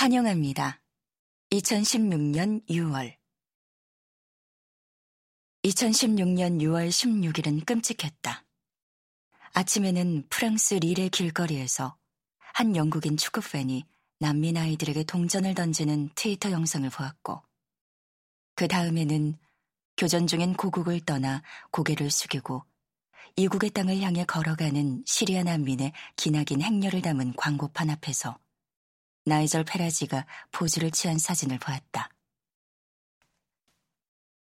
환영합니다. 2016년 6월 16일은 끔찍했다. 아침에는 프랑스 릴의 길거리에서 한 영국인 축구팬이 난민 아이들에게 동전을 던지는 트위터 영상을 보았고, 그 다음에는 교전 중인 고국을 떠나 고개를 숙이고 이국의 땅을 향해 걸어가는 시리아 난민의 기나긴 행렬을 담은 광고판 앞에서 나이절 페라지가 포즈를 취한 사진을 보았다.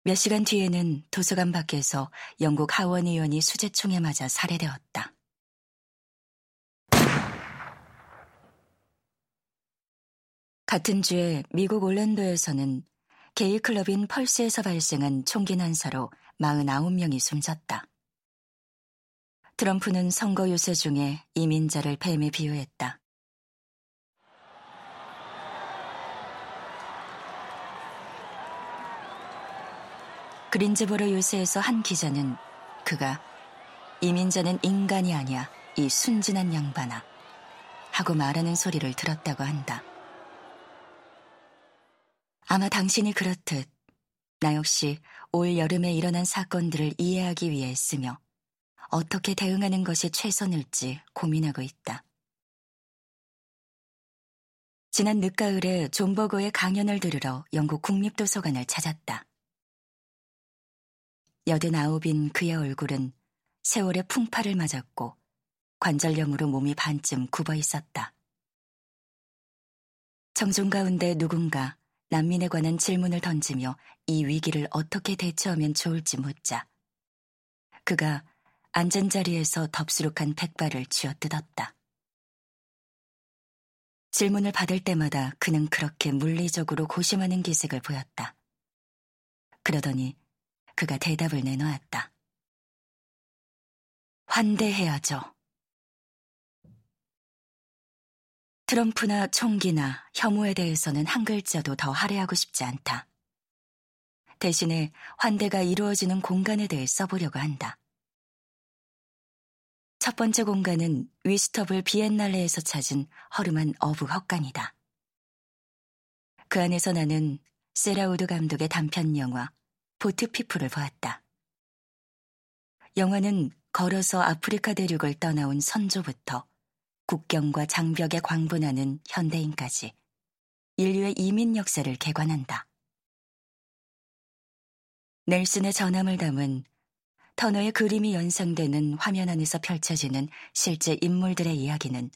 몇 시간 뒤에는 도서관 밖에서 영국 하원의원이 수제총에 맞아 살해되었다. 같은 주에 미국 올랜도에서는 게이 클럽인 펄스에서 발생한 총기 난사로 49명이 숨졌다. 트럼프는 선거 유세 중에 이민자를 뱀에 비유했다. 그린즈보로 유세에서 한 기자는 그가 이민자는 인간이 아니야, 이 순진한 양반아 하고 말하는 소리를 들었다고 한다. 아마 당신이 그렇듯 나 역시 올 여름에 일어난 사건들을 이해하기 위해 애쓰며 어떻게 대응하는 것이 최선일지 고민하고 있다. 지난 늦가을에 존 버거의 강연을 들으러 영국 국립도서관을 찾았다. 89인 그의 얼굴은 세월의 풍파를 맞았고 관절염으로 몸이 반쯤 굽어 있었다. 정존 가운데 누군가 난민에 관한 질문을 던지며 이 위기를 어떻게 대처하면 좋을지 묻자 그가 앉은 자리에서 덥수룩한 백발을 쥐어뜯었다. 질문을 받을 때마다 그는 그렇게 물리적으로 고심하는 기색을 보였다. 그러더니 그가 대답을 내놓았다. 환대해야죠. 트럼프나 총기나 혐오에 대해서는 한 글자도 더 할애하고 싶지 않다. 대신에 환대가 이루어지는 공간에 대해 써보려고 한다. 첫 번째 공간은 위스터블 비엔날레에서 찾은 허름한 어부 헛간이다. 그 안에서 나는 세라우드 감독의 단편 영화 보트피플을 보았다. 영화는 걸어서 아프리카 대륙을 떠나온 선조부터 국경과 장벽에 광분하는 현대인까지 인류의 이민 역사를 개관한다. 넬슨의 전함을 담은 터너의 그림이 연상되는 화면 안에서 펼쳐지는 실제 인물들의 이야기는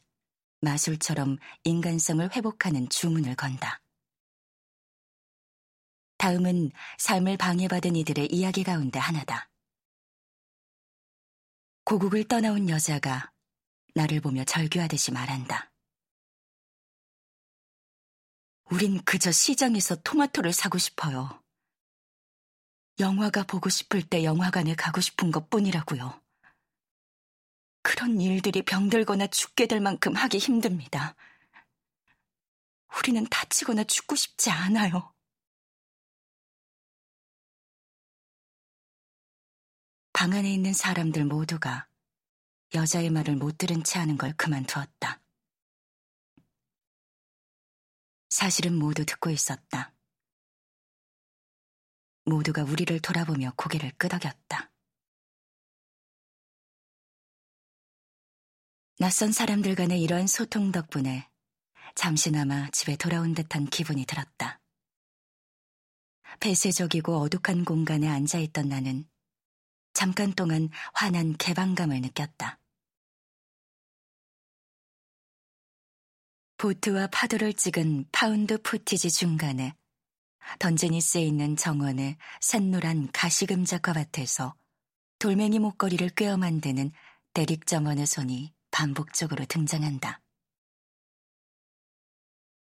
마술처럼 인간성을 회복하는 주문을 건다. 다음은 삶을 방해받은 이들의 이야기 가운데 하나다. 고국을 떠나온 여자가 나를 보며 절규하듯이 말한다. 우린 그저 시장에서 토마토를 사고 싶어요. 영화가 보고 싶을 때 영화관에 가고 싶은 것뿐이라고요. 그런 일들이 병들거나 죽게 될 만큼 하기 힘듭니다. 우리는 다치거나 죽고 싶지 않아요. 방 안에 있는 사람들 모두가 여자의 말을 못 들은 채 하는 걸 그만두었다. 사실은 모두 듣고 있었다. 모두가 우리를 돌아보며 고개를 끄덕였다. 낯선 사람들 간의 이러한 소통 덕분에 잠시나마 집에 돌아온 듯한 기분이 들었다. 폐쇄적이고 어둑한 공간에 앉아있던 나는 잠깐 동안 환한 개방감을 느꼈다. 보트와 파도를 찍은 파운드 포티지 중간에 던제니스에 있는 정원의 샛노란 가시금작화 밭에서 돌멩이 목걸이를 꿰어 만드는 데릭 저먼의 손이 반복적으로 등장한다.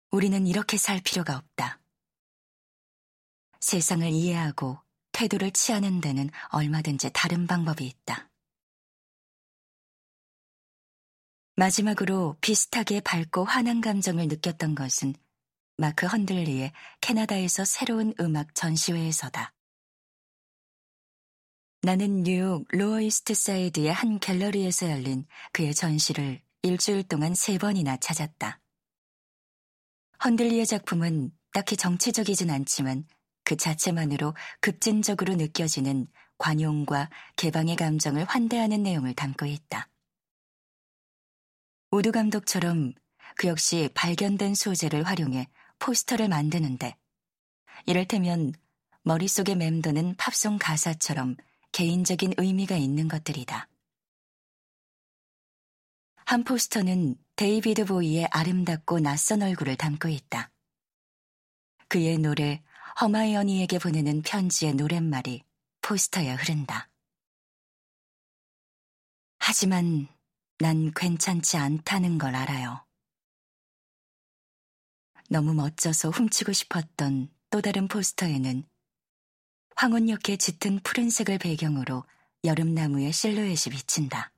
우리는 이렇게 살 필요가 없다. 세상을 이해하고 태도를 취하는 데는 얼마든지 다른 방법이 있다. 마지막으로 비슷하게 밝고 환한 감정을 느꼈던 것은 마크 헌들리의 캐나다에서 새로운 음악 전시회에서다. 나는 뉴욕 로어이스트 사이드의 한 갤러리에서 열린 그의 전시를 일주일 동안 3번이나 찾았다. 헌들리의 작품은 딱히 정치적이진 않지만 그 자체만으로 급진적으로 느껴지는 관용과 개방의 감정을 환대하는 내용을 담고 있다. 우드 감독처럼 그 역시 발견된 소재를 활용해 포스터를 만드는데 이를테면 머릿속에 맴도는 팝송 가사처럼 개인적인 의미가 있는 것들이다. 한 포스터는 데이비드 보이의 아름답고 낯선 얼굴을 담고 있다. 그의 노래 허마이어니에게 보내는 편지의 노랫말이 포스터에 흐른다. 하지만 난 괜찮지 않다는 걸 알아요. 너무 멋져서 훔치고 싶었던 또 다른 포스터에는 황혼역의 짙은 푸른색을 배경으로 여름나무의 실루엣이 비친다.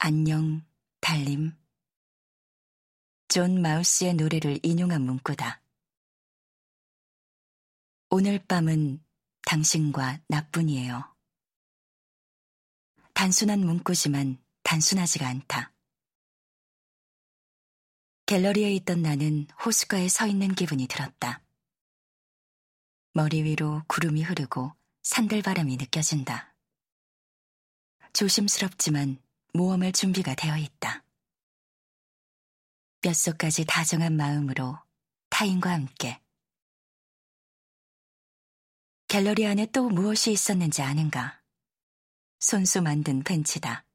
안녕, 달림. 존 마우스의 노래를 인용한 문구다. 오늘 밤은 당신과 나뿐이에요. 단순한 문구지만 단순하지가 않다. 갤러리에 있던 나는 호숫가에 서 있는 기분이 들었다. 머리 위로 구름이 흐르고 산들바람이 느껴진다. 조심스럽지만 모험할 준비가 되어 있다. 뼛속까지 다정한 마음으로 타인과 함께. 갤러리 안에 또 무엇이 있었는지 아는가. 손수 만든 벤치다.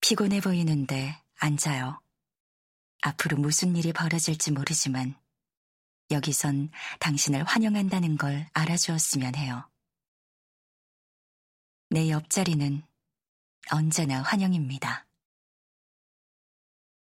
피곤해 보이는데 앉아요. 앞으로 무슨 일이 벌어질지 모르지만 여기선 당신을 환영한다는 걸 알아주었으면 해요. 내 옆자리는 언제나 환영입니다.